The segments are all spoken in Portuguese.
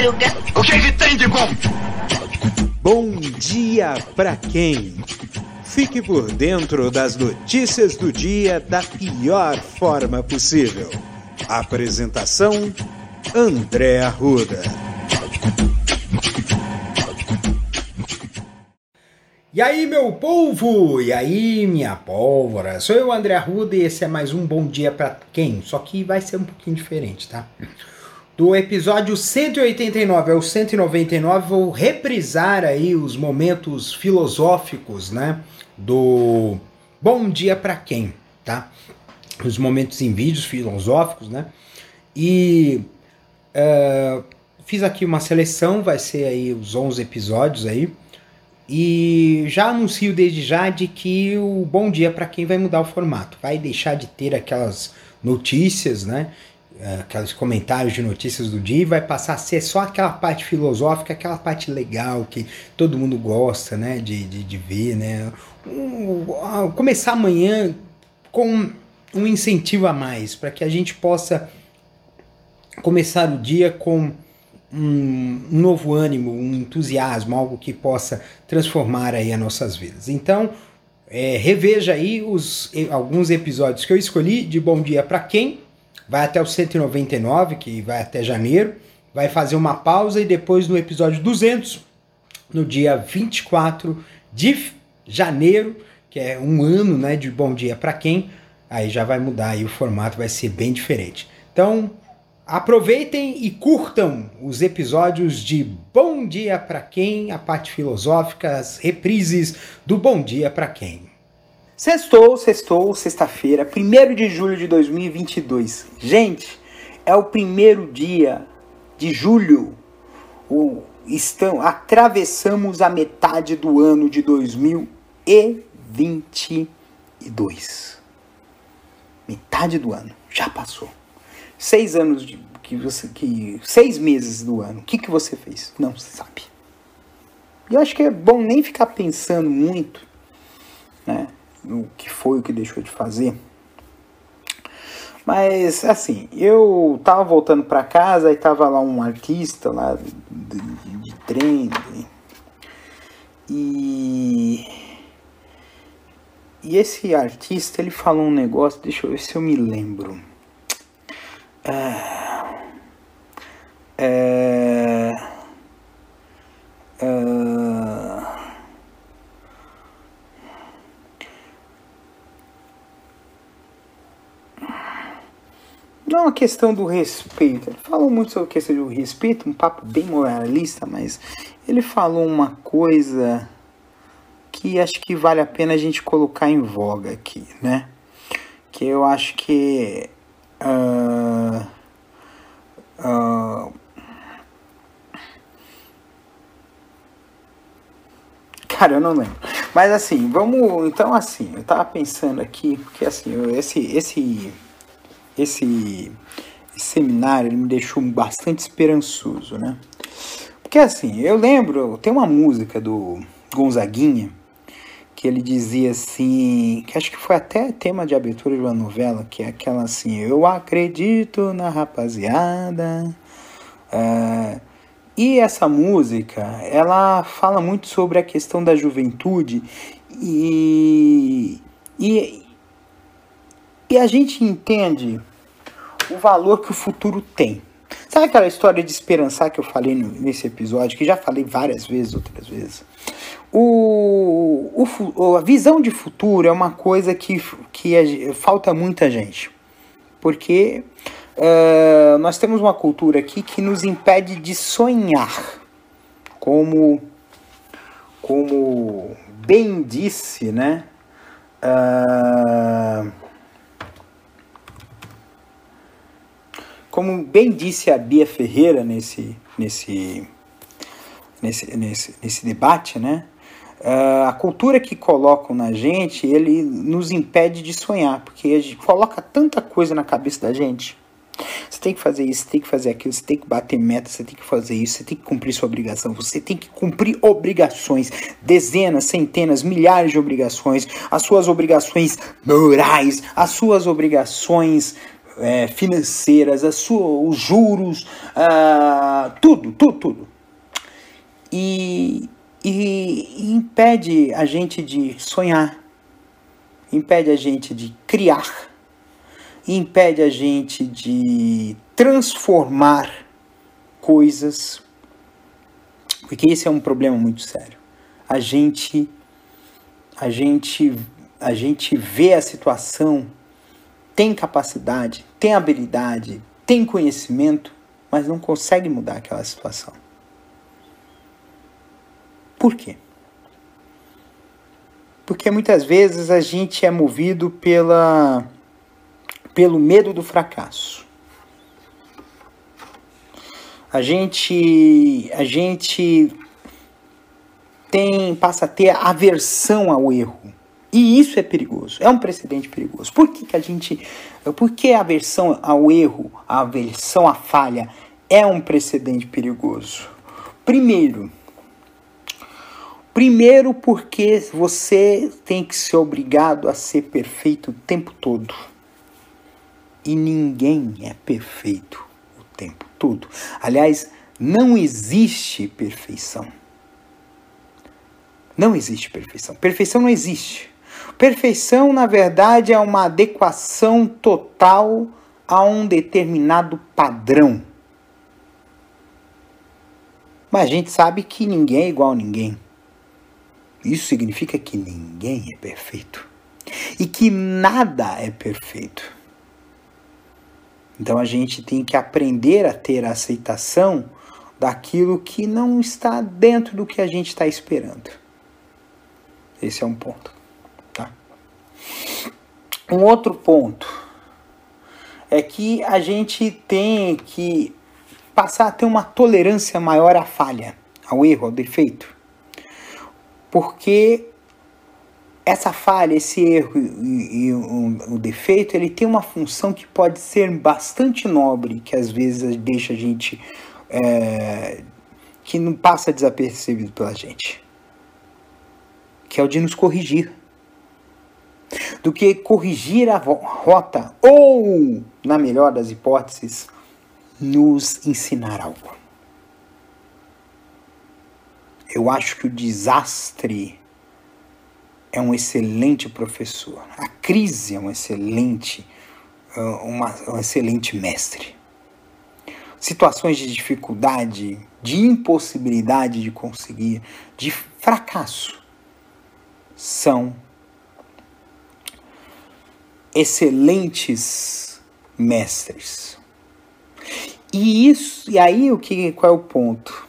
madrugada. O que é que tem de bom? Bom dia pra quem? Fique por dentro das notícias do dia da pior forma possível. Apresentação: André Arruda. E aí, meu povo! E aí, minha pólvora! Sou eu, André Arruda, e esse é mais um Bom Dia Pra Quem? Só que vai ser um pouquinho diferente, tá? Do episódio 189 ao 199, vou reprisar aí os momentos filosóficos, né? Do Bom Dia Pra Quem, tá? Os momentos em vídeos filosóficos, né? E fiz aqui uma seleção, vai ser aí os 11 episódios aí. E já anuncio desde já de que o Bom Dia Pra Quem vai mudar o formato. Vai deixar de ter aquelas notícias, né? Aqueles comentários de notícias do dia, e vai passar a ser só aquela parte filosófica, aquela parte legal que todo mundo gosta, né, de ver, né, começar amanhã com um incentivo a mais, para que a gente possa começar o dia com um novo ânimo, um entusiasmo, algo que possa transformar aí as nossas vidas. Então, reveja aí alguns episódios que eu escolhi de Bom Dia Pra Quem. Vai até o 199, que vai até janeiro, vai fazer uma pausa e depois no episódio 200, no dia 24 de janeiro, que é um ano, né, de Bom Dia Pra Quem, aí já vai mudar, aí o formato vai ser bem diferente. Então, aproveitem e curtam os episódios de Bom Dia Pra Quem, a parte filosófica, as reprises do Bom Dia Pra Quem. Sextou, sexta-feira, 1º de julho de 2022. Gente, é o primeiro dia de julho. Atravessamos a metade do ano de 2022. Metade do ano, já passou. 6 anos, 6 meses do ano. O que você fez? Não se sabe. E eu acho que é bom nem ficar pensando muito, né? O que foi, o que deixou de fazer. Mas, assim, eu tava voltando pra casa e tava lá um artista lá de trem. E esse artista, ele falou um negócio, deixa eu ver se eu me lembro. Não é uma questão do respeito. Ele falou muito sobre a questão do respeito, um papo bem moralista, mas ele falou uma coisa que acho que vale a pena a gente colocar em voga aqui, né? Que eu acho que cara, eu não lembro. Mas assim, vamos... Então assim, eu tava pensando aqui, porque assim, Esse seminário ele me deixou bastante esperançoso, né? Porque assim, eu lembro, tem uma música do Gonzaguinha que ele dizia assim, que acho que foi até tema de abertura de uma novela, que é aquela assim, eu acredito na rapaziada. E essa música, ela fala muito sobre a questão da juventude e a gente entende o valor que o futuro tem. Sabe aquela história de esperançar que eu falei nesse episódio, que já falei várias vezes, outras vezes? A visão de futuro é uma coisa que falta muita gente. Porque nós temos uma cultura aqui que nos impede de sonhar. Como bem disse, né? Como bem disse a Bia Ferreira nesse debate, né? A cultura que colocam na gente, ele nos impede de sonhar, porque a gente coloca tanta coisa na cabeça da gente. Você tem que fazer isso, você tem que fazer aquilo, você tem que bater meta, você tem que fazer isso, você tem que cumprir sua obrigação, você tem que cumprir obrigações, dezenas, centenas, milhares de obrigações, as suas obrigações morais, as suas obrigações financeiras, os juros, tudo. E impede a gente de sonhar, impede a gente de criar, impede a gente de transformar coisas, porque esse é um problema muito sério. A gente vê a situação, tem capacidade, tem habilidade, tem conhecimento, mas não consegue mudar aquela situação. Por quê? Porque muitas vezes a gente é movido pelo medo do fracasso. A gente passa a ter aversão ao erro. E isso é perigoso, é um precedente perigoso. Por que a aversão ao erro, a aversão à falha é um precedente perigoso? Primeiro porque você tem que ser obrigado a ser perfeito o tempo todo. E ninguém é perfeito o tempo todo. Aliás, não existe perfeição. Não existe perfeição. Perfeição não existe. Perfeição, na verdade, é uma adequação total a um determinado padrão. Mas a gente sabe que ninguém é igual a ninguém. Isso significa que ninguém é perfeito. E que nada é perfeito. Então a gente tem que aprender a ter a aceitação daquilo que não está dentro do que a gente está esperando. Esse é um ponto. Tá? Um outro ponto é que a gente tem que passar a ter uma tolerância maior à falha, ao erro, ao defeito. Porque essa falha, esse erro e o defeito, ele tem uma função que pode ser bastante nobre, que às vezes deixa a gente... que não passa desapercebido pela gente. Que é o de nos corrigir. Do que corrigir a rota ou, na melhor das hipóteses, nos ensinar algo. Eu acho que o desastre é um excelente professor. A crise é um excelente mestre. Situações de dificuldade, de impossibilidade de conseguir, de fracasso, são excelentes mestres. Qual é o ponto?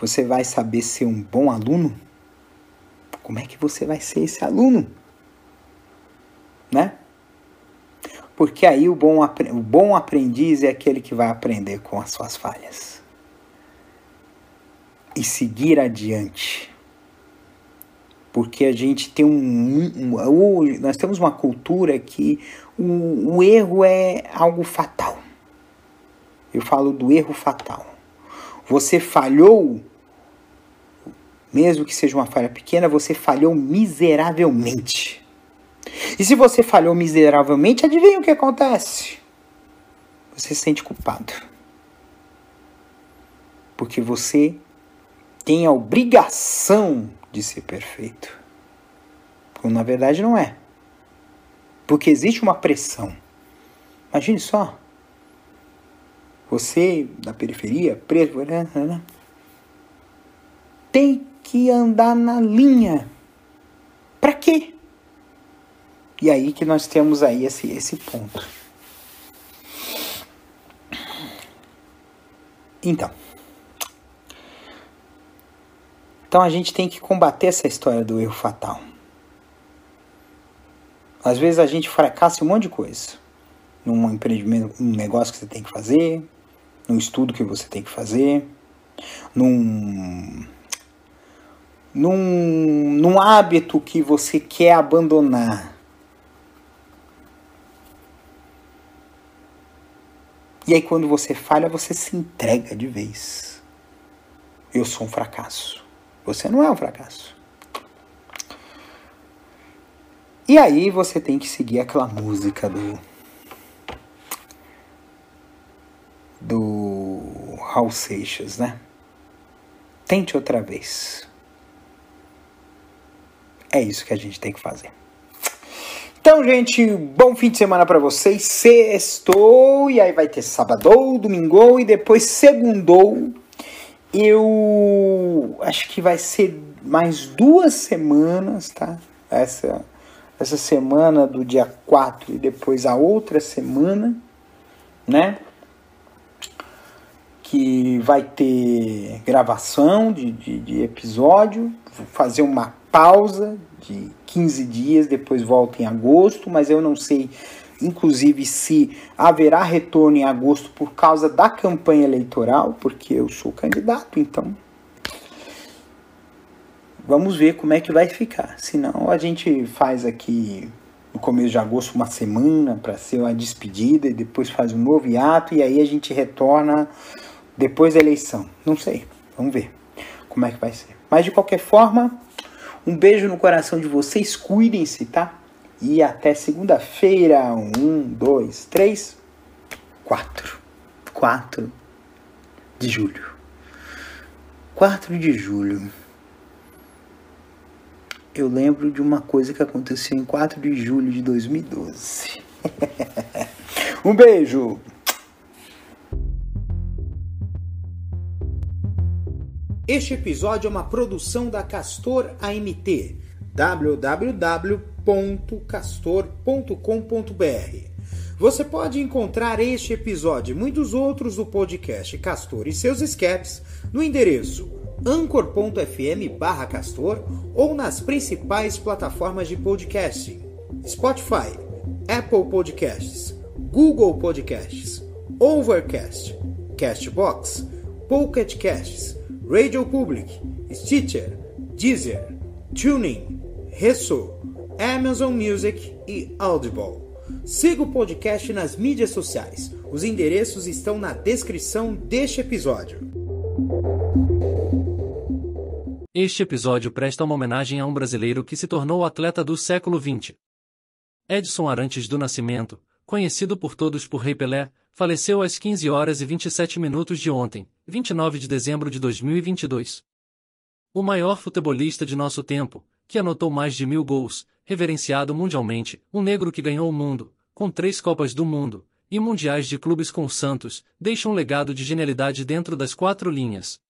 Você vai saber ser um bom aluno? Como é que você vai ser esse aluno? Né? Porque aí o bom aprendiz é aquele que vai aprender com as suas falhas. E seguir adiante. Porque a gente tem nós temos uma cultura que o erro é algo fatal. Eu falo do erro fatal. Você falhou... Mesmo que seja uma falha pequena, você falhou miseravelmente. E se você falhou miseravelmente, adivinha o que acontece? Você se sente culpado. Porque você tem a obrigação de ser perfeito. Quando na verdade não é. Porque existe uma pressão. Imagine só. Você, da periferia, preso... Tem que andar na linha. Para quê? E aí que nós temos aí esse ponto. Então a gente tem que combater essa história do erro fatal. Às vezes a gente fracassa em um monte de coisa. Num empreendimento, num negócio que você tem que fazer, num estudo que você tem que fazer, num hábito que você quer abandonar. E aí quando você falha, você se entrega de vez. Eu sou um fracasso. Você não é um fracasso. E aí você tem que seguir aquela música do do Raul Seixas, né? Tente outra vez. É isso que a gente tem que fazer. Então, gente, bom fim de semana pra vocês. Sextou, e aí vai ter sábado, domingo e depois segundou. Eu acho que vai ser mais 2 semanas, tá? Essa semana do dia 4 e depois a outra semana, né? Que vai ter gravação de episódio. Vou fazer uma pausa de 15 dias, depois volta em agosto, mas eu não sei, inclusive, se haverá retorno em agosto por causa da campanha eleitoral, porque eu sou candidato, então vamos ver como é que vai ficar. Senão a gente faz aqui no começo de agosto uma semana para ser uma despedida e depois faz um novo hiato e aí a gente retorna depois da eleição. Não sei, vamos ver como é que vai ser. Mas de qualquer forma, um beijo no coração de vocês, cuidem-se, tá? E até segunda-feira, 1, 2, 3, 4. 4 de julho. 4 de julho. Eu lembro de uma coisa que aconteceu em 4 de julho de 2012. Um beijo! Este episódio é uma produção da Castor AMT, www.castor.com.br. Você pode encontrar este episódio e muitos outros do podcast Castor e seus escapes no endereço anchor.fm/Castor ou nas principais plataformas de podcasting: Spotify, Apple Podcasts, Google Podcasts, Overcast, Castbox, Pocket Casts, Radio Public, Stitcher, Deezer, TuneIn, Resso, Amazon Music e Audible. Siga o podcast nas mídias sociais. Os endereços estão na descrição deste episódio. Este episódio presta uma homenagem a um brasileiro que se tornou atleta do século XX. Edson Arantes do Nascimento, conhecido por todos por Rei Pelé, faleceu às 15h27 de ontem, 29 de dezembro de 2022. O maior futebolista de nosso tempo, que anotou mais de 1000 gols, reverenciado mundialmente, um negro que ganhou o mundo, com 3 Copas do Mundo, e mundiais de clubes com o Santos, deixa um legado de genialidade dentro das 4 linhas.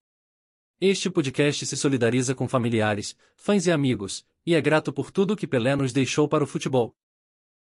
Este podcast se solidariza com familiares, fãs e amigos, e é grato por tudo que Pelé nos deixou para o futebol.